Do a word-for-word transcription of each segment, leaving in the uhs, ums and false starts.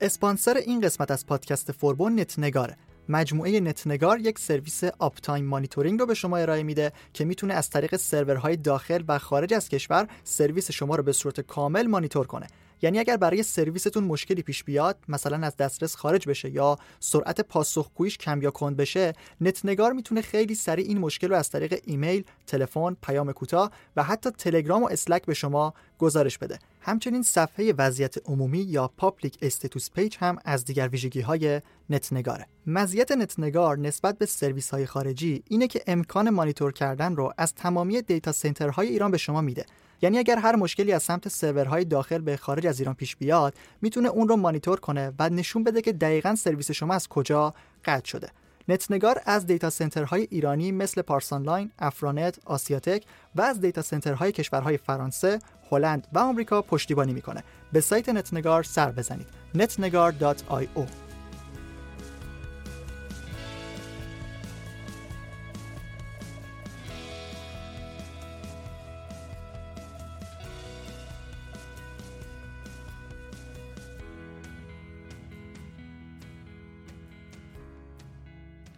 اسپانسر این قسمت از پادکست فوربو نتنگاره. مجموعه نتنگار یک سرویس آپ تایم مانیتورینگ رو به شما ارائه میده که میتونه از طریق سرورهای داخل و خارج از کشور سرویس شما رو به صورت کامل مانیتور کنه. یعنی اگر برای سرویستون مشکلی پیش بیاد، مثلا از دسترس خارج بشه یا سرعت پاسخگوییش کم یا کند بشه، نتنگار میتونه خیلی سریع این مشکل رو از طریق ایمیل، تلفن، پیام کوتاه و حتی تلگرام و اسلک به شما گزارش بده. همچنین صفحه وضعیت عمومی یا پابلیک استاتوس پیج هم از دیگر ویژگی‌های نتنگاره. مزیت نتنگار نسبت به سرویس‌های خارجی اینه که امکان مانیتور کردن رو از تمامی دیتا سنترهای ایران به شما میده. یعنی اگر هر مشکلی از سمت سرورهای داخل به خارج از ایران پیش بیاد، میتونه اون رو مانیتور کنه و نشون بده که دقیقاً سرویس شما از کجا قطع شده. نتنگار از دیتا سنترهای ایرانی مثل پارسانلاین، افرانت، آسیاتک و از دیتا سنترهای کشورهای فرانسه، هلند و آمریکا پشتیبانی میکنه. به سایت نتنگار سر بزنید. نت نگار دات آی او.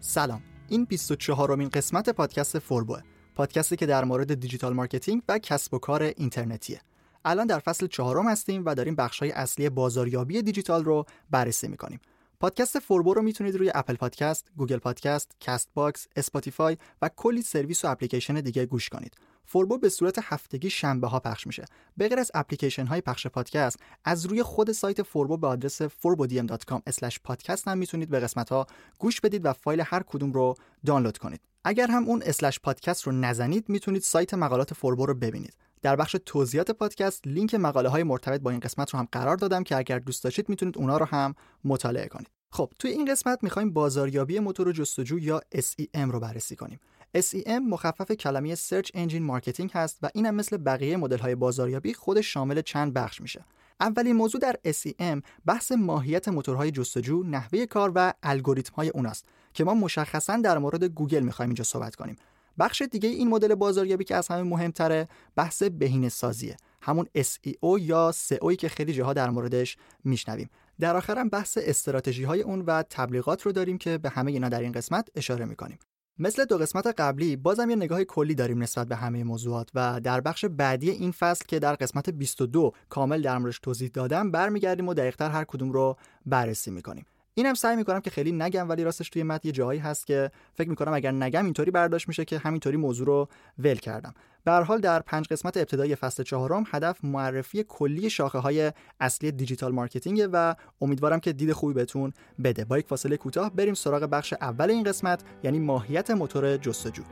سلام، این بیست و چهارمین قسمت پادکست فوربوه، پادکستی که در مورد دیجیتال مارکتینگ و کسب و کار اینترنتیه. الان در فصل چهارم هستیم و داریم بخش‌های اصلی بازاریابی دیجیتال رو بررسی می‌کنیم. پادکست فوربو رو میتونید روی اپل پادکست، گوگل پادکست، کست باکس، اسپاتیفای و کلی سرویس و اپلیکیشن دیگه گوش کنید. فوربو به صورت هفتگی شنبه‌ها پخش میشه. به غیر از اپلیکیشن‌های پخش پادکست، از روی خود سایت فوربو به آدرس forbo d m dot com slash podcast هم میتونید به قسمت‌ها گوش بدید و فایل هر کدوم رو دانلود کنید. اگر هم اون اسلش پادکست رو نزنید، میتونید سایت مقالات فوربو رو ببینید. در بخش توضیحات پادکست لینک مقاله های مرتبط با این قسمت رو هم قرار دادم که اگر دوست داشتید میتونید اونا رو هم مطالعه کنید. خب توی این قسمت میخوایم بازاریابی موتور جستجو یا اس ای ام رو بررسی کنیم. اس ای ام مخفف کلمه Search Engine Marketing هست و اینم مثل بقیه مدل های بازاریابی خودش شامل چند بخش میشه. اولین موضوع در اس ای ام بحث ماهیت موتورهای جستجو، نحوه کار و الگوریتم های اوناست که ما مشخصاً در مورد گوگل میخوایم اینجا صحبت کنیم. بخش دیگه این مدل بازاریابی که از همه مهمتره بحث بهینه‌سازیه، همون اس ای او یا سئویی که خیلی جاها در موردش میشنویم. در آخرم بحث استراتژی‌های اون و تبلیغات رو داریم که به همه اینا در این قسمت اشاره می‌کنیم. مثل دو قسمت قبلی بازم یه نگاه کلی داریم نسبت به همه موضوعات و در بخش بعدی این فصل که در قسمت بیست و دو کامل در موردش توضیح دادم برمیگردیم و دقیق‌تر هر کدوم رو بررسی می‌کنیم. اینم سعی میکنم که خیلی نگم، ولی راستش توی متن یه جایی هست که فکر میکنم اگر نگم اینطوری برداشت میشه که همینطوری موضوع رو ول کردم. به هر حال در پنج قسمت ابتدایی فصل چهارم هدف معرفی کلی شاخه‌های اصلی دیجیتال مارکتینگ و امیدوارم که دید خوبی بهتون بده. با یک فاصله کوتاه بریم سراغ بخش اول این قسمت، یعنی ماهیت موتور جستجو.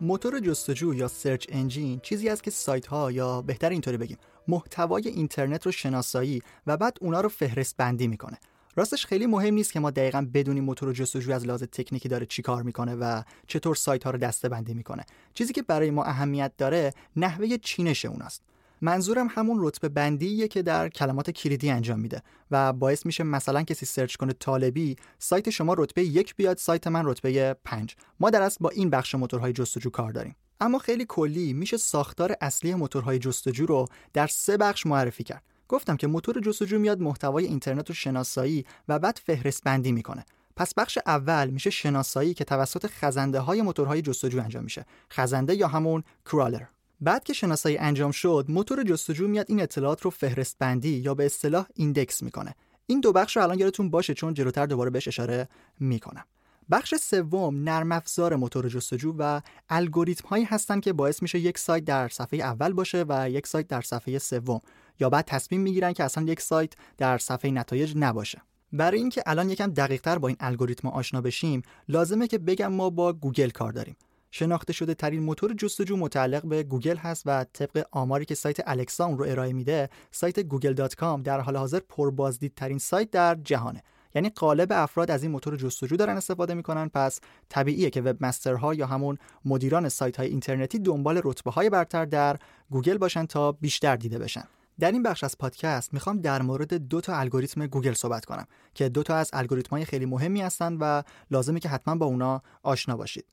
موتور جستجو یا سرچ انجین چیزی است که سایت ها یا بهتر اینطوری بگیم محتوای اینترنت رو شناسایی و بعد اونا رو فهرست بندی میکنه. راستش خیلی مهم نیست که ما دقیقاً بدونیم موتور جستجو از لحاظ تکنیکی داره چی کار میکنه و چطور سایت ها رو دسته بندی میکنه. چیزی که برای ما اهمیت داره نحوه چینش اوناست. منظورم همون رتبه بندیه که در کلمات کلیدی انجام میده و باعث میشه مثلا کسی سرچ کنه طالبی، سایت شما رتبه یک بیاد، سایت من رتبه پنج. ما در اصل با این بخش موتورهای جستجو کار داریم. اما خیلی کلی میشه ساختار اصلی موتورهای جستجو رو در سه بخش معرفی کرد. گفتم که موتور جستجو میاد محتوای اینترنت رو شناسایی و بعد فهرست بندی میکنه. پس بخش اول میشه شناسایی که توسط خزنده های موتورهای جستجو انجام میشه. خزنده یا همون کرالر. بعد که شناسایی انجام شد، موتور جستجو میاد این اطلاعات رو فهرست بندی یا به اصطلاح ایندکس میکنه. این دو بخش رو الان یادتون باشه چون جلوتر دوباره بهش اشاره میکنم. بخش سوم نرم افزار موتور جستجو و الگوریتم هایی هستن که باعث میشه یک سایت در صفحه اول باشه و یک سایت در صفحه سوم، یا بعد تصمیم میگیرن که اصلا یک سایت در صفحه نتایج نباشه. برای اینکه الان یکم دقیق‌تر با این الگوریتم آشنا بشیم، لازمه که بگم ما با گوگل کار داریم. شناخته شده ترین موتور جستجو متعلق به گوگل هست و طبق آماری که سایت الکسا اون رو ارائه میده، سایت گوگل دات کام در حال حاضر پربازدیدترین سایت در جهانه. یعنی غالب افراد از این موتور جستجو دارن استفاده میکنن، پس طبیعیه که وب مسترها یا همون مدیران سایت های اینترنتی دنبال رتبه های برتر در گوگل باشن تا بیشتر دیده بشن. در این بخش از پادکست میخوام در مورد دو تا الگوریتم گوگل صحبت کنم که دو تا از الگوریتم‌های خیلی مهمی هستن و لازمه که حتما با اونا آشنا باشید.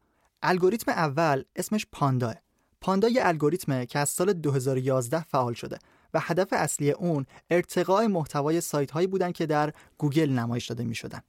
الگوریتم اول اسمش پانداه. پاندا یه الگوریتمه که از سال دو هزار و یازده فعال شده و هدف اصلی اون ارتقاء محتوای سایت‌هایی بودن که در گوگل نمایش داده می‌شدن.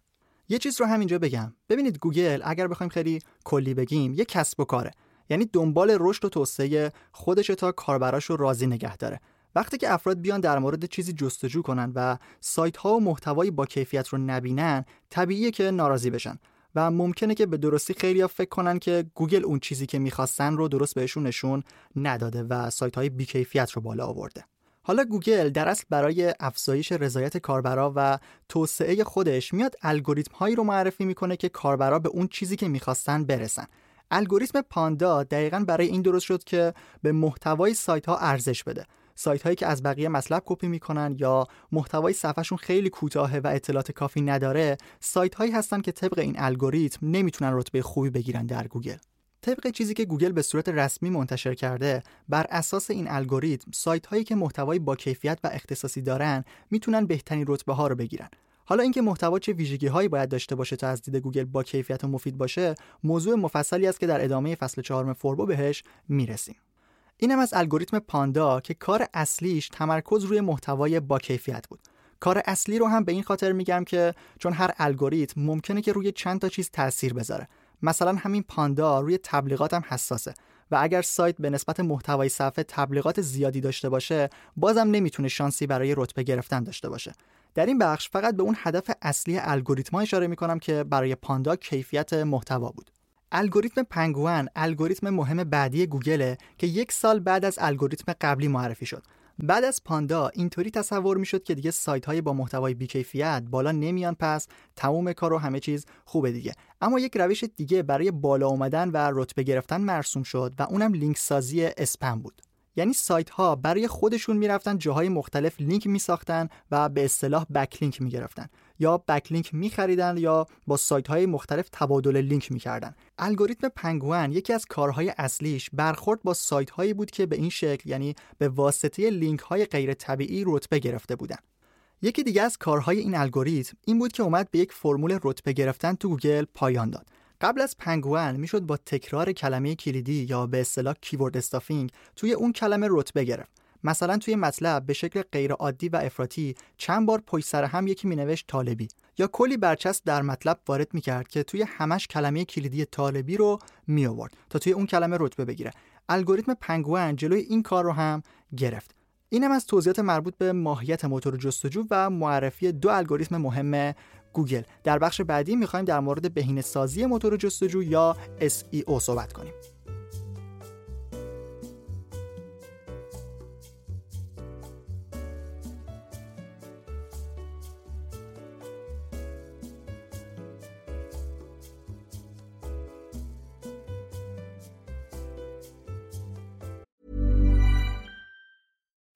یه چیز رو همینجا بگم. ببینید گوگل اگر بخوایم خیلی کلی بگیم، یه کسب و کاره. یعنی دنبال رشد و توسعه خودش تا کاربراش رو راضی نگه داره. وقتی که افراد بیان در مورد چیزی جستجو کنن و سایت‌ها و محتوایی با کیفیت رو نبینن، طبیعیه که ناراضی بشن. و ممکنه که به درستی خیلیا فکر کنن که گوگل اون چیزی که می‌خواستن رو درست بهشون نشون نداده و سایت‌های بی‌کیفیت رو بالا آورده. حالا گوگل در اصل برای افزایش رضایت کاربرا و توسعه خودش میاد الگوریتم‌هایی رو معرفی می‌کنه که کاربرا به اون چیزی که می‌خواستن برسن. الگوریتم پاندا دقیقاً برای این درست شد که به محتوای سایت‌ها ارزش بده. سایت‌هایی که از بقیه مطلب کپی می‌کنن یا محتوای صفحه‌شون خیلی کوتاهه و اطلاعات کافی نداره، سایت‌هایی هستن که طبق این الگوریتم نمیتونن رتبه خوبی بگیرن در گوگل. طبق چیزی که گوگل به صورت رسمی منتشر کرده، بر اساس این الگوریتم سایت‌هایی که محتوای با کیفیت و اختصاصی دارن میتونن بهترین رتبه‌ها رو بگیرن. حالا اینکه محتوا چه ویژگی‌هایی باید داشته باشه تا از دید گوگل با کیفیت و مفید باشه، موضوع مفصلی است که در ادامه فصل چهارم فوربو بهش میرسیم. اینم از الگوریتم پاندا که کار اصلیش تمرکز روی محتوای با کیفیت بود. کار اصلی رو هم به این خاطر میگم که چون هر الگوریتم ممکنه که روی چند تا چیز تأثیر بذاره. مثلا همین پاندا روی تبلیغات هم حساسه و اگر سایت به نسبت محتوای صفحه تبلیغات زیادی داشته باشه، بازم نمیتونه شانسی برای رتبه گرفتن داشته باشه. در این بخش فقط به اون هدف اصلی الگوریتم اشاره میکنم که برای پاندا کیفیت محتوا بود. الگوریتم پنگوئن الگوریتم مهم بعدی گوگله که یک سال بعد از الگوریتم قبلی معرفی شد. بعد از پاندا اینطوری تصور میشد که دیگه سایت های با محتوای بی‌کیفیت بالا نمیان، پس تمام کار و همه چیز خوبه دیگه. اما یک روش دیگه برای بالا اومدن و رتبه گرفتن مرسوم شد و اونم لینک سازی اسپم بود. یعنی سایت ها برای خودشون میرفتن جاهای مختلف لینک میساختن و به اصطلاح بک لینک میگرفتن یا بک لینک میخریدن یا با سایت های مختلف تبادل لینک میکردن. الگوریتم پنگوئن یکی از کارهای اصلیش برخورد با سایت هایی بود که به این شکل، یعنی به واسطه لینک های غیر طبیعی رتبه گرفته بودن. یکی دیگه از کارهای این الگوریتم این بود که اومد به یک فرمول رتبه گرفتن تو گوگل پایان داد. قبل از پنگوئن میشد با تکرار کلمه کلیدی یا به اصطلاح کیورد استافینگ توی اون کلمه رتبه گرفت. مثلا توی مطلب به شکل غیر عادی و افراطی چند بار پشت سر هم یکی مینوشت طالبی یا کلی برچسب در مطلب وارد میکرد که توی همش کلمه کلیدی طالبی رو می آورد تا توی اون کلمه رتبه بگیره. الگوریتم پنگوئن جلوی این کار رو هم گرفت. اینم از توضیحات مربوط به ماهیت موتور جستجو و معرفی دو الگوریتم مهم گوگل. در بخش بعدی می‌خوایم در مورد بهینه‌سازی موتور جستجو یا اس ای او صحبت کنیم.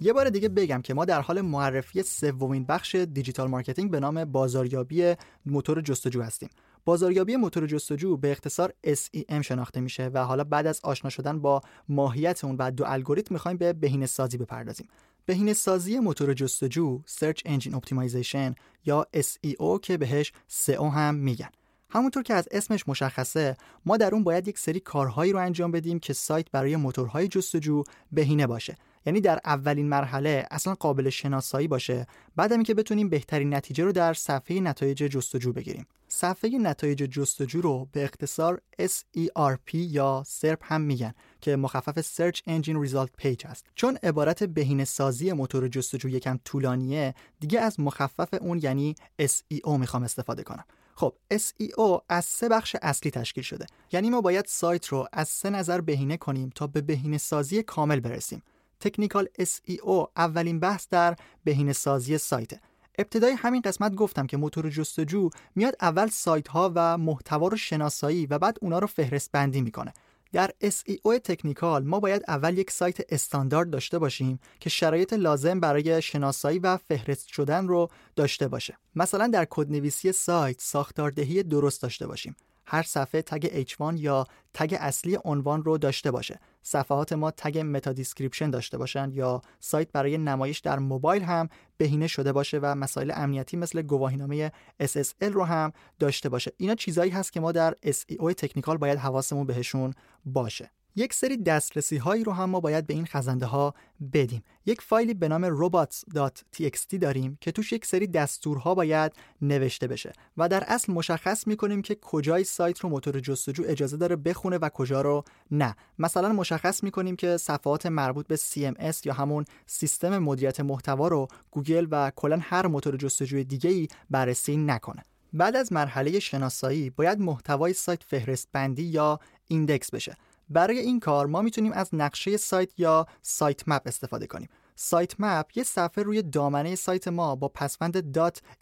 یه بار دیگه بگم که ما در حال معرفی سومین بخش دیجیتال مارکتینگ به نام بازاریابی موتور جستجو هستیم. بازاریابی موتور جستجو به اختصار اس ای ام شناخته میشه و حالا بعد از آشنا شدن با ماهیت اون و دو الگوریتم میخوایم به بهینه‌سازی بپردازیم. بهینه‌سازی موتور جستجو، Search Engine Optimization یا اس ای او که بهش اس ای او هم میگن. همونطور که از اسمش مشخصه، ما در اون باید یک سری کارهایی رو انجام بدیم که سایت برای موتورهای جستجو بهینه باشه. یعنی در اولین مرحله اصلا قابل شناسایی باشه، بعد هم که بتونیم بهترین نتیجه رو در صفحه نتایج جستجو بگیریم. صفحه نتایج جستجو رو به اختصار اس ای آر پی یا سرپ هم میگن که مخفف Search Engine Result Page است. چون عبارت بهینه‌سازی موتور جستجو یکم طولانیه، دیگه از مخفف اون یعنی اس ای او میخوام استفاده کنم. خب اس ای او از سه بخش اصلی تشکیل شده. یعنی ما باید سایت رو از سه نظر بهینه کنیم تا به بهینه‌سازی کامل برسیم. تکنیکال اس ای او اولین بحث در بهینه‌سازی سایته. ابتدای همین قسمت گفتم که موتور جستجو میاد اول سایت ها و محتوا رو شناسایی و بعد اونا رو فهرست بندی میکنه. در اس ای او تکنیکال ما باید اول یک سایت استاندارد داشته باشیم که شرایط لازم برای شناسایی و فهرست شدن رو داشته باشه. مثلا در کدنویسی سایت ساختاردهی درست داشته باشیم. هر صفحه تگ اچ وان یا تگ اصلی عنوان رو داشته باشه. صفحات ما تگ متا دیسکریپشن داشته باشن یا سایت برای نمایش در موبایل هم بهینه شده باشه و مسائل امنیتی مثل گواهینامه اس اس ال رو هم داشته باشه. اینا چیزایی هست که ما در اس ای او تکنیکال باید حواسمون بهشون باشه. یک سری دسترسی هایی رو هم ما باید به این خزنده ها بدیم. یک فایلی به نام robots.txt داریم که توش یک سری دستورها باید نوشته بشه و در اصل مشخص میکنیم که کجای سایت رو موتور جستجو اجازه داره بخونه و کجا رو نه. مثلا مشخص میکنیم که صفحات مربوط به سی ام اس یا همون سیستم مدیریت محتوا رو گوگل و کلا هر موتور جستجوی دیگه‌ای بررسی نکنه. بعد از مرحله شناسایی باید محتوای سایت فهرست بندی یا ایندکس بشه. برای این کار ما میتونیم از نقشه سایت یا سایت مپ استفاده کنیم. سایت مپ یه صفحه روی دامنه سایت ما با پسوند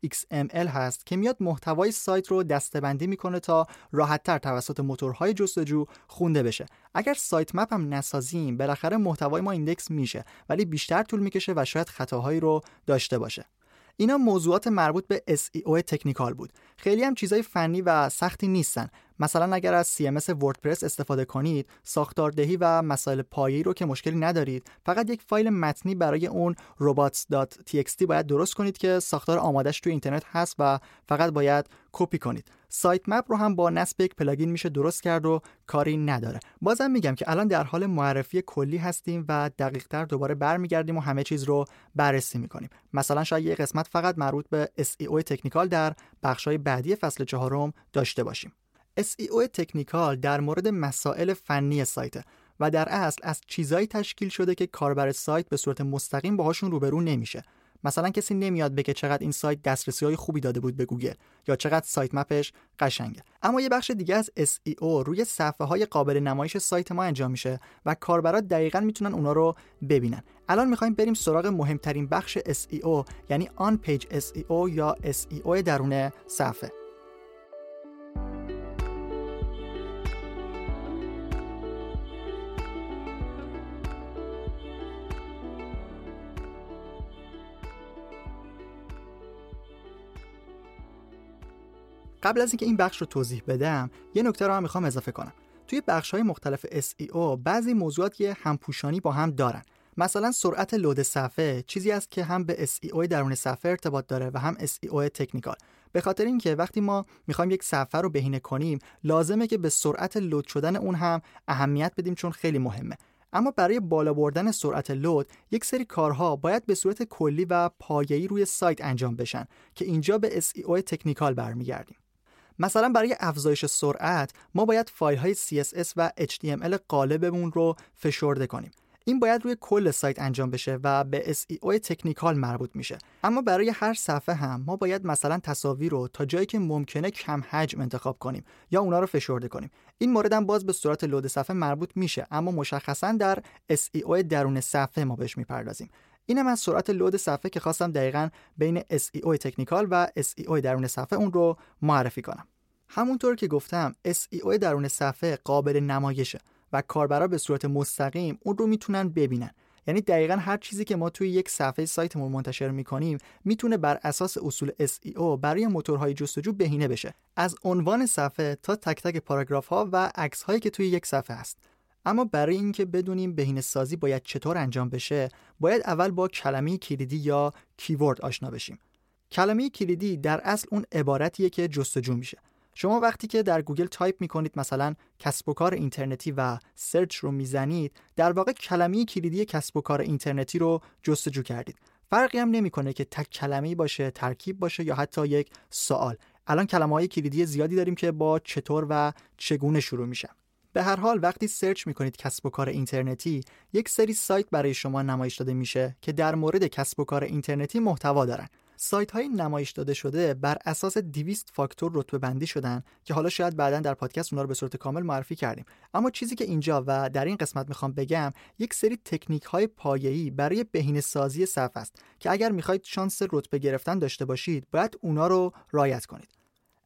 .xml هست که میاد محتوای سایت رو دسته‌بندی میکنه تا راحت‌تر توسط موتورهای جستجو خونده بشه. اگر سایت مپ هم نسازیم، بالاخره محتوای ما ایندکس میشه، ولی بیشتر طول میکشه و شاید خطاهایی رو داشته باشه. اینا موضوعات مربوط به اس ای او تکنیکال بود. خیلی هم چیزای فنی و سختی نیستن. مثلا اگر از سی ام اس وردپرس استفاده کنید، ساختاردهی و مسائل پایه‌ای رو که مشکلی ندارید، فقط یک فایل متنی برای اون robots.txt باید درست کنید که ساختار آماده‌اش تو اینترنت هست و فقط باید کپی کنید. سایت مپ رو هم با نصب یک پلاگین میشه درست کرد و کاری نداره. بازم میگم که الان در حال معرفی کلی هستیم و دقیق‌تر دوباره برمیگردیم و همه چیز رو بررسی می‌کنیم. مثلا شاید یه قسمت فقط مربوط به اس ای او تکنیکال در بخش‌های بعدی فصل چهارم داشته باشیم. اس ای او تکنیکال در مورد مسائل فنی سایت و در اصل از چیزایی تشکیل شده که کاربر سایت به صورت مستقیم باهاشون روبرو نمیشه. مثلا کسی نمیاد بگه چقدر این سایت دسترسی‌های خوبی داده بود به گوگل یا چقدر سایت مپش قشنگه. اما یه بخش دیگه از اس ای او روی صفحه‌های قابل نمایش سایت ما انجام میشه و کاربرا دقیقاً میتونن اونا رو ببینن. الان می‌خوایم بریم سراغ مهمترین بخش اس ای او، یعنی آن پیج اس ای او یا اس ای او درون صفحه. قبل از اینکه این بخش رو توضیح بدم، یه نکته رو هم میخوام اضافه کنم. توی بخش‌های مختلف اس ای او بعضی موضوعات یه همپوشانی با هم دارن. مثلا سرعت لود صفحه چیزی است که هم به اس ای او درون صفحه ارتباط داره و هم اس ای او تکنیکال. به خاطر اینکه وقتی ما میخوایم یک صفحه رو بهینه کنیم لازمه که به سرعت لود شدن اون هم اهمیت بدیم چون خیلی مهمه. اما برای بالا بردن سرعت لود یک سری کارها باید به صورت کلی و پایه‌ای روی سایت انجام بشن که اینجا به اس ای او تکنیکال برمیگردیم. مثلا برای افزایش سرعت ما باید فایل‌های سی اس اس و اچ تی ام ال قالبمون رو فشرده کنیم. این باید روی کل سایت انجام بشه و به اس ای او تکنیکال مربوط میشه. اما برای هر صفحه هم ما باید مثلا تصاویر رو تا جایی که ممکنه کم حجم انتخاب کنیم یا اونا رو فشرده کنیم. این مورد هم باز به صورت لود صفحه مربوط میشه، اما مشخصاً در اس ای او درون صفحه ما بهش میپردازیم. اینم از سرعت لود صفحه که خواستم دقیقاً بین اس ای او تکنیکال و اس ای او درون صفحه اون رو معرفی کنم. همونطور که گفتم اس ای او درون صفحه قابل نمایشه و کاربرا به صورت مستقیم اون رو میتونن ببینن. یعنی دقیقاً هر چیزی که ما توی یک صفحه سایتمون منتشر میکنیم میتونه بر اساس اصول اس ای او برای موتورهای جستجو بهینه بشه، از عنوان صفحه تا تک تک پاراگراف ها و عکس هایی که توی یک صفحه هست. اما برای اینکه بدونیم بهینه سازی باید چطور انجام بشه، باید اول با کلمه کلیدی یا کیورد آشنا بشیم. کلمه کلیدی در اصل اون عبارتیه که جستجو میشه. شما وقتی که در گوگل تایپ میکنید مثلا کسب و کار اینترنتی و سرچ رو میزنید، در واقع کلمه کلیدی کسب و کار اینترنتی رو جستجو کردید. فرقی هم نمیکنه که تک کلمه‌ای باشه، ترکیب باشه یا حتی یک سوال. الان کلمه‌های کلیدی زیادی داریم که با چطور و چگونه شروع میشن. به هر حال وقتی سرچ میکنید کسب و کار اینترنتی، یک سری سایت برای شما نمایش داده میشه که در مورد کسب و کار اینترنتی محتوا دارن. سایت های نمایش داده شده بر اساس دویست فاکتور رتبه بندی شدن که حالا شاید بعداً در پادکست اونا رو به صورت کامل معرفی کردیم. اما چیزی که اینجا و در این قسمت میخوام بگم یک سری تکنیک های پایه‌ای برای بهینه سازی صفحه است که اگر میخواید شانس رتبه گرفتن داشته باشید باید اونا رو رعایت کنید.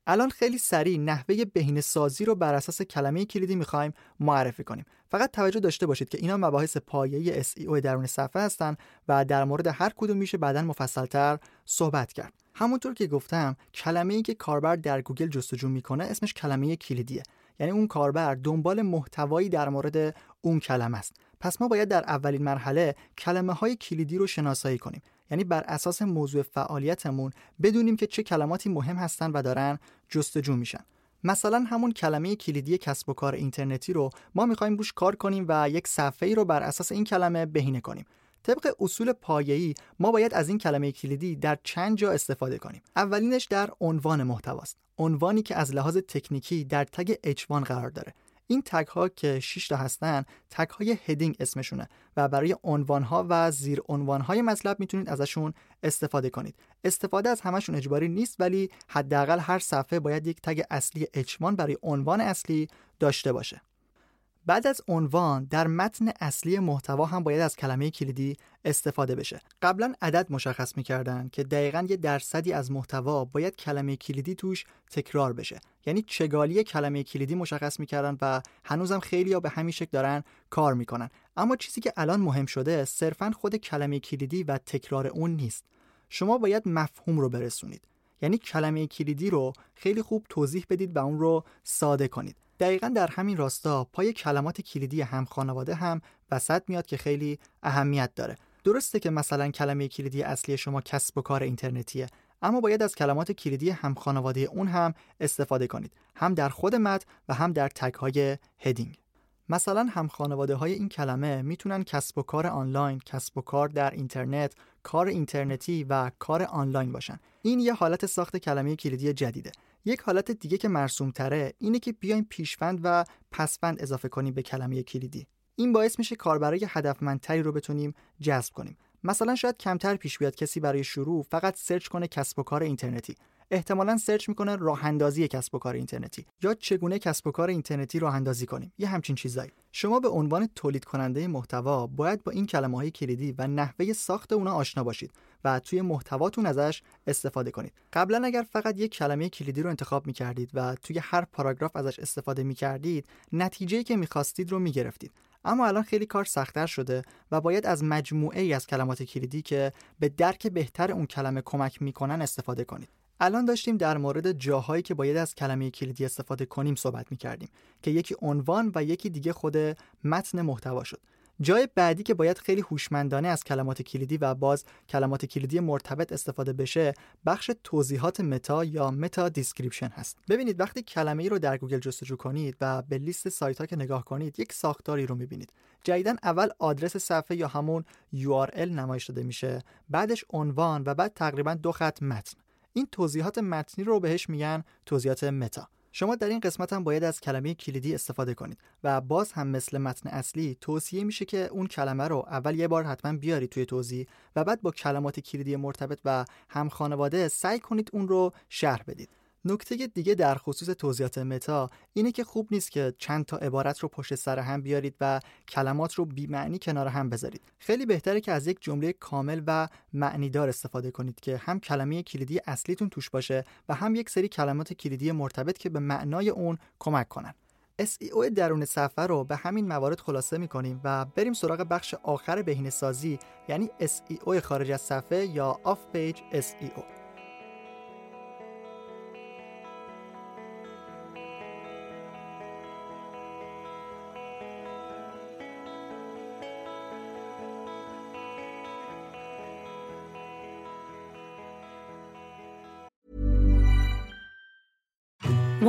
الان خیلی سریع نحوه بهینه سازی رو بر اساس کلمه کلیدی میخوایم معرفی کنیم. فقط توجه داشته باشید که اینا مباحث پایه‌ای اس ای او درون صفحه هستن و در مورد هر کدوم میشه بعداً مفصل‌تر صحبت کرد. همونطور که گفتم کلمه‌ای که کاربر در گوگل جستجو میکنه اسمش کلمه کلیدیه. یعنی اون کاربر دنبال محتوایی در مورد اون کلمه است. پس ما باید در اولین مرحله کلمه‌های کلیدی رو شناسایی کنیم. یعنی بر اساس موضوع فعالیتمون بدونیم که چه کلماتی مهم هستن و دارن جستجو میشن. مثلا همون کلمه کلیدی کسب و کار اینترنتی رو ما میخوایم روش کار کنیم و یک صفحه‌ای رو بر اساس این کلمه بهینه کنیم. طبق اصول پایه‌ای ما باید از این کلمه کلیدی در چند جا استفاده کنیم. اولینش در عنوان محتواست. عنوانی که از لحاظ تکنیکی در تگ اچ وان قرار داره. این تگ ها که شش تا هستن تگ های هدینگ اسمشونه و برای عنوان ها و زیر عنوان های مطلب میتونید ازشون استفاده کنید. استفاده از همشون اجباری نیست، ولی حداقل هر صفحه باید یک تگ اصلی اچ وان برای عنوان اصلی داشته باشه. بعد از عنوان در متن اصلی محتوا هم باید از کلمه کلیدی استفاده بشه. قبلا عدد مشخص می‌کردن که دقیقاً یه درصدی از محتوا باید کلمه کلیدی توش تکرار بشه. یعنی چگالی کلمه کلیدی مشخص می‌کردن و هنوزم خیلی‌ها به همین شکل دارن کار می‌کنن. اما چیزی که الان مهم شده صرفاً خود کلمه کلیدی و تکرار اون نیست. شما باید مفهوم رو برسونید. یعنی کلمه کلیدی رو خیلی خوب توضیح بدید و اون رو ساده کنید. دقیقاً در همین راستا پای کلمات کلیدی هم خانواده هم وسط میاد که خیلی اهمیت داره. درسته که مثلا کلمه کلیدی اصلی شما کسب و کار اینترنتیه، اما باید از کلمات کلیدی هم خانواده اون هم استفاده کنید، هم در خود متن و هم در تگ‌های هدینگ. مثلا هم خانواده های این کلمه میتونن کسب و کار آنلاین، کسب و کار در اینترنت، کار اینترنتی و کار آنلاین باشن. این یه حالت ساخت کلمه کلیدی جدیده. یک حالت دیگه که مرسوم تره اینه که بیایم پیشوند و پسوند اضافه کنیم به کلمه کلیدی. این باعث میشه کاربرای هدفمندتری رو بتونیم جذب کنیم. مثلا شاید کمتر پیش بیاد کسی برای شروع فقط سرچ کنه کسب و کار اینترنتی. احتمالاً سرچ میکنه راه اندازی کسب و کار اینترنتی یا چگونه کسب و کار اینترنتی راه اندازی کنیم، یه همچین چیزایی. شما به عنوان تولید کننده محتوا باید با این کلمه‌های کلیدی و نحوه ساخت اونها آشنا باشید و توی محتواتون ازش استفاده کنید. قبلا اگر فقط یک کلمه کلیدی رو انتخاب می‌کردید و توی هر پاراگراف ازش استفاده می‌کردید، نتیجه‌ای که می‌خواستید رو می‌گرفتید. اما الان خیلی کار سخت‌تر شده و باید از مجموعه‌ای از کلمات کلیدی که به درک بهتر اون کلمه کمک می‌کنن استفاده کنید. الان داشتیم در مورد جاهایی که باید از کلمه کلیدی استفاده کنیم صحبت می‌کردیم که یکی عنوان و یکی دیگه خود متن محتوا شد. جای بعدی که باید خیلی هوشمندانه از کلمات کلیدی و باز کلمات کلیدی مرتبط استفاده بشه، بخش توضیحات متا یا متا دیسکریپشن هست. ببینید وقتی کلمه‌ای رو در گوگل جستجو کنید و به لیست سایت‌ها که نگاه کنید، یک ساختاری رو می‌بینید. جدیداً اول آدرس صفحه یا همون یو آر ال نمایش داده میشه، بعدش عنوان و بعد تقریباً دو خط متن. این توضیحات متنی رو بهش میگن توضیحات متا. شما در این قسمت هم باید از کلمه کلیدی استفاده کنید و باز هم مثل متن اصلی توصیه میشه که اون کلمه رو اول یه بار حتما بیارید توی توضیح و بعد با کلمات کلیدی مرتبط و هم خانواده سعی کنید اون رو شرح بدید. نکته دیگه در خصوص توضیحات متا اینه که خوب نیست که چند تا عبارت رو پشت سر هم بیارید و کلمات رو بی معنی کنار هم بذارید. خیلی بهتره که از یک جمله کامل و معنیدار استفاده کنید که هم کلمه کلیدی اصلیتون توش باشه و هم یک سری کلمات کلیدی مرتبط که به معنای اون کمک کنن. اس ای او درون صفحه رو به همین موارد خلاصه می‌کنیم و بریم سراغ بخش آخر بهینه‌سازی، یعنی اس ای او خارج از صفحه یا آف پیج اس ای او.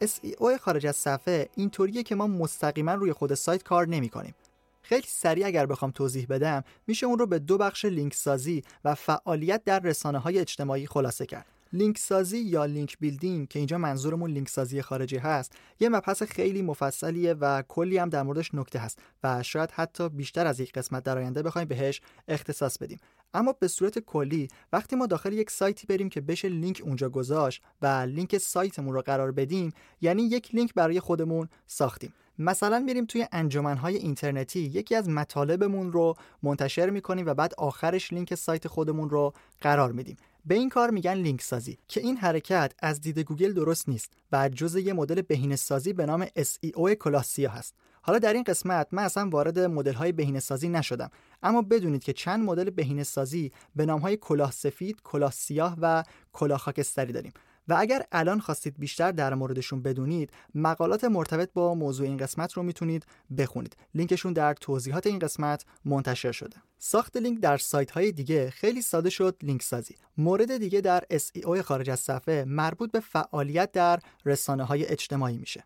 اس ای او خارج از صفحه اینطوریه که ما مستقیما روی خود سایت کار نمی‌کنیم. خیلی سریع اگر بخوام توضیح بدم، میشه اون رو به دو بخش لینک سازی و فعالیت در رسانه‌های اجتماعی خلاصه کرد. لینک سازی یا لینک بیلدینگ که اینجا منظورمون لینک سازی خارجی هست، یه مبحث خیلی مفصلیه و کلی هم در موردش نکته هست و شاید حتی بیشتر از یک قسمت در آینده بخوایم بهش اختصاص بدیم. اما به صورت کلی وقتی ما داخل یک سایتی بریم که بشه لینک اونجا گذاشت و لینک سایتمون رو قرار بدیم، یعنی یک لینک برای خودمون ساختیم. مثلا میریم توی انجمن‌های اینترنتی یکی از مطالبمون رو منتشر می‌کنیم و بعد آخرش لینک سایت خودمون رو قرار میدیم. به این کار میگن لینک سازی که این حرکت از دید گوگل درست نیست و جزء یه مدل بهینه‌سازی به نام اس ای او کلاسیا هست. حالا در این قسمت من اصلا وارد مدل‌های بهینه‌سازی نشدم، اما بدونید که چند مدل بهینه‌سازی به نام‌های کلاه سفید، کلاه سیاه و کلاه خاکستری داریم و اگر الان خواستید بیشتر در موردشون بدونید، مقالات مرتبط با موضوع این قسمت رو میتونید بخونید. لینکشون در توضیحات این قسمت منتشر شده. ساخت لینک در سایت‌های دیگه خیلی ساده شد لینک سازی. مورد دیگه در اس ای او خارج از صفحه مربوط به فعالیت در رسانه‌های اجتماعی میشه.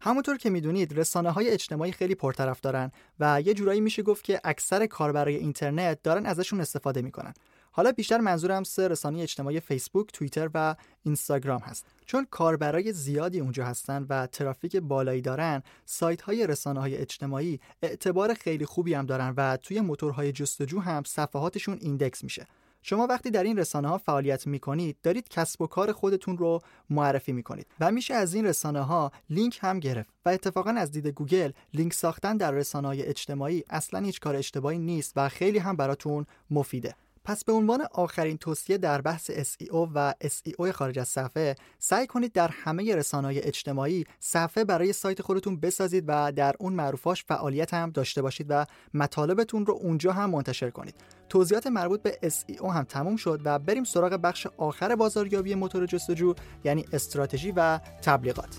همونطور که میدونید رسانه‌های اجتماعی خیلی پرطرفدارن و یه جورایی میشه گفت که اکثر کاربرای اینترنت دارن ازشون استفاده میکنن. حالا بیشتر منظورم سه رسانه اجتماعی فیسبوک، توییتر و اینستاگرام هست. چون کاربرای زیادی اونجا هستن و ترافیک بالایی دارن، سایت‌های رسانه‌های اجتماعی اعتبار خیلی خوبی هم دارن و توی موتورهای جستجو هم صفحاتشون ایندکس میشه. شما وقتی در این رسانه‌ها فعالیت می‌کنید، دارید کسب و کار خودتون رو معرفی می‌کنید و میشه از این رسانه‌ها لینک هم گرفت. و اتفاقاً از دید گوگل لینک ساختن در رسانه‌های اجتماعی اصلاً هیچ کار اشتباهی نیست و خیلی هم براتون مفیده. پس به عنوان آخرین توصیه در بحث اس ای او و اس ای او خارج از صفحه، سعی کنید در همه رسانه‌های اجتماعی صفحه برای سایت خودتون بسازید و در اون معروفاش فعالیت هم داشته باشید و مطالبتون رو اونجا هم منتشر کنید. توضیحات مربوط به اس ای او هم تموم شد و بریم سراغ بخش آخر بازاریابی موتور جستجو، یعنی استراتژی و تبلیغات.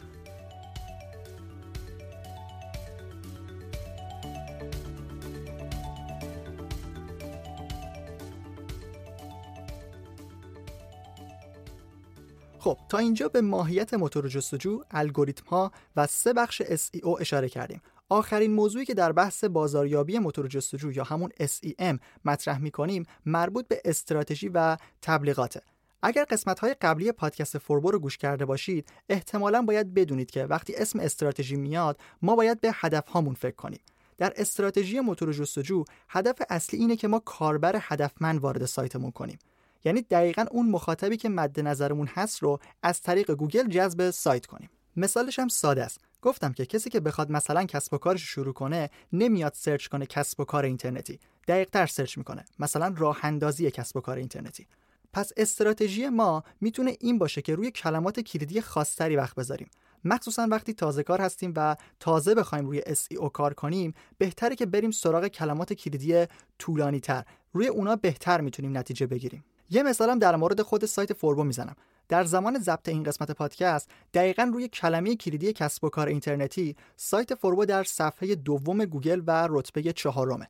خب تا اینجا به ماهیت موتور جستجو، الگوریتم ها و سه بخش اس ای او اشاره کردیم. آخرین موضوعی که در بحث بازاریابی موتور جستجو یا همون اس ای ام مطرح می‌کنیم مربوط به استراتژی و تبلیغاته. اگر قسمت‌های قبلی پادکست فوربو رو گوش کرده باشید، احتمالاً باید بدونید که وقتی اسم استراتژی میاد، ما باید به هدف‌هامون فکر کنیم. در استراتژی موتور جستجو، هدف اصلی اینه که ما کاربر هدفمند وارد سایتمون کنیم. یعنی دقیقاً اون مخاطبی که مد نظرمون هست رو از طریق گوگل جذب سایت کنیم. مثالش هم ساده است. گفتم که کسی که بخواد مثلا کسب و کارش شروع کنه، نمیاد سرچ کنه کسب و کار اینترنتی. دقیق‌تر سرچ میکنه، مثلا راه‌اندازی کسب و کار اینترنتی. پس استراتژی ما میتونه این باشه که روی کلمات کلیدی خاصتری وقت بذاریم. مخصوصا وقتی تازه کار هستیم و تازه بخوایم روی اس ای او کار کنیم، بهتره که بریم سراغ کلمات کلیدی طولانی‌تر. روی اونا بهتر میتونیم نتیجه بگیریم. یه مثالم در مورد خود سایت فوربو میزنم. در زمان ضبط این قسمت پادکست، دقیقاً روی کلمه کلیدی کسب و کار اینترنتی، سایت فوربو در صفحه دوم گوگل و رتبه چهارمه.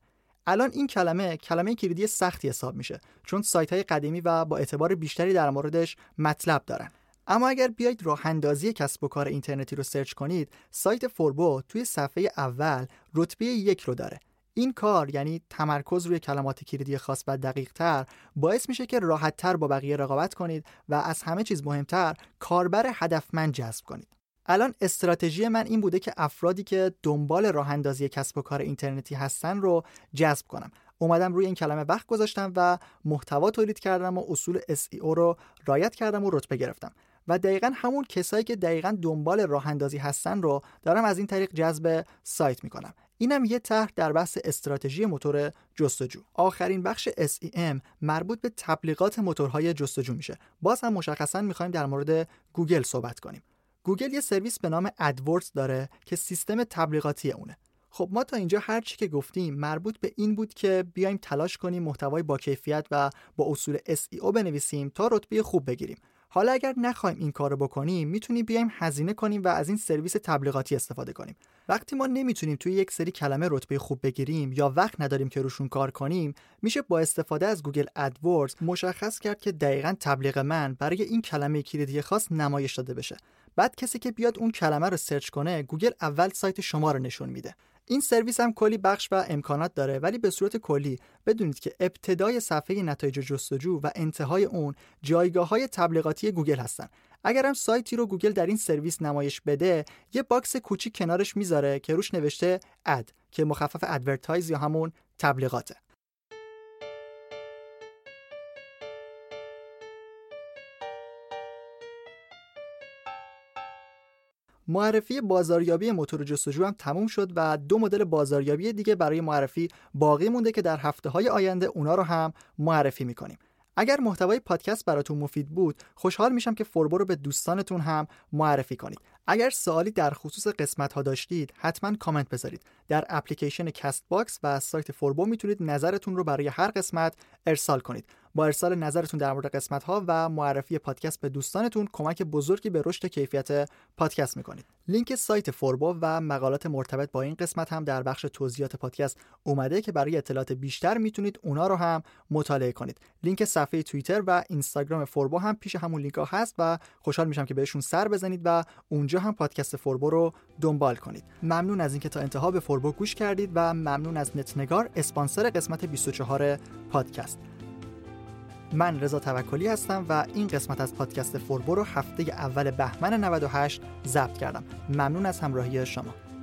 الان این کلمه کلمه کلیدی سختی حساب میشه، چون سایت‌های قدیمی و با اعتبار بیشتری در موردش مطلب دارن. اما اگر بیاید راه‌اندازی کسب و کار اینترنتی رو سرچ کنید، سایت فوربو توی صفحه اول رتبه یک رو داره. این کار، یعنی تمرکز روی کلمات کلیدی خاص و دقیق‌تر، باعث میشه که راحت‌تر با بقیه رقابت کنید و از همه چیز مهمتر کاربر هدفمند جذب کنید. الان استراتژی من این بوده که افرادی که دنبال راه‌اندازی کسب و کار اینترنتی هستن رو جذب کنم. اومدم روی این کلمه وقت گذاشتم و محتوا تولید کردم و اصول اس ای او رو رعایت کردم و رتبه گرفتم. و دقیقاً همون کسایی که دقیقاً دنبال راه‌اندازی هستن رو دارم از این طریق جذب سایت می‌کنم. اینم یه طرح در بحث استراتژی موتور جستجو. آخرین بخش اس ای ام مربوط به تبلیغات موتورهای جستجو میشه. باز هم مشخصاً می‌خوایم در مورد گوگل صحبت کنیم. گوگل یه سرویس به نام ادوردز داره که سیستم تبلیغاتی اونه. خب ما تا اینجا هر چی که گفتیم مربوط به این بود که بیایم تلاش کنیم محتوای با کیفیت و با اصول اس ای او بنویسیم تا رتبه خوب بگیریم. حالا اگر نخوایم این کارو بکنیم، میتونیم بیایم هزینه کنیم و از این سرویس تبلیغاتی استفاده کنیم. وقتی ما نمیتونیم توی یک سری کلمه رتبه خوب بگیریم یا وقت نداریم که روشون کار کنیم، میشه با استفاده از گوگل ادوردز مشخص کرد که دقیقاً تبلیغ من برای این کلمه کلیدی خاص نمایش داده بشه. بعد کسی که بیاد اون کلمه رو سرچ کنه، گوگل اول سایت شما رو نشون میده. این سرویس هم کلی بخش و امکانات داره، ولی به صورت کلی بدونید که ابتدای صفحه نتایج جستجو و انتهای اون جایگاه‌های تبلیغاتی گوگل هستن. اگر هم سایتی رو گوگل در این سرویس نمایش بده، یه باکس کوچیک کنارش میذاره که روش نوشته اد، که مخفف ادورتایز یا همون تبلیغاته. معرفی بازاریابی موتور جستجو هم تموم شد و دو مدل بازاریابی دیگه برای معرفی باقی مونده که در هفته‌های آینده اونا رو هم معرفی می‌کنیم. اگر محتوای پادکست براتون مفید بود، خوشحال میشم که فوربو رو به دوستانتون هم معرفی کنید. اگر سوالی در خصوص قسمت‌ها داشتید، حتما کامنت بذارید. در اپلیکیشن کست باکس و سایت فوربو میتونید نظرتون رو برای هر قسمت ارسال کنید. با ارسال نظرتون در مورد قسمت‌ها و معرفی پادکست به دوستانتون، کمک بزرگی به رشد کیفیت پادکست می‌کنید. لینک سایت فوربو و مقالات مرتبط با این قسمت هم در بخش توضیحات پادکست اومده که برای اطلاعات بیشتر میتونید اونا رو هم مطالعه کنید. لینک صفحه توییتر و اینستاگرام فوربو هم پیش همون لینک‌ها هست و خوشحال میشم که بهشون سر بزنید و اونجا هم پادکست فوربو رو دنبال کنید. ممنون از اینکه تا انتها به فوربو گوش کردید و ممنون از نتنگار اسپانسر قسمت بیست و چهار پادکست. من رضا توکلی هستم و این قسمت از پادکست فوربو رو هفته اول بهمن نود و هشت ضبط کردم. ممنون از همراهی شما.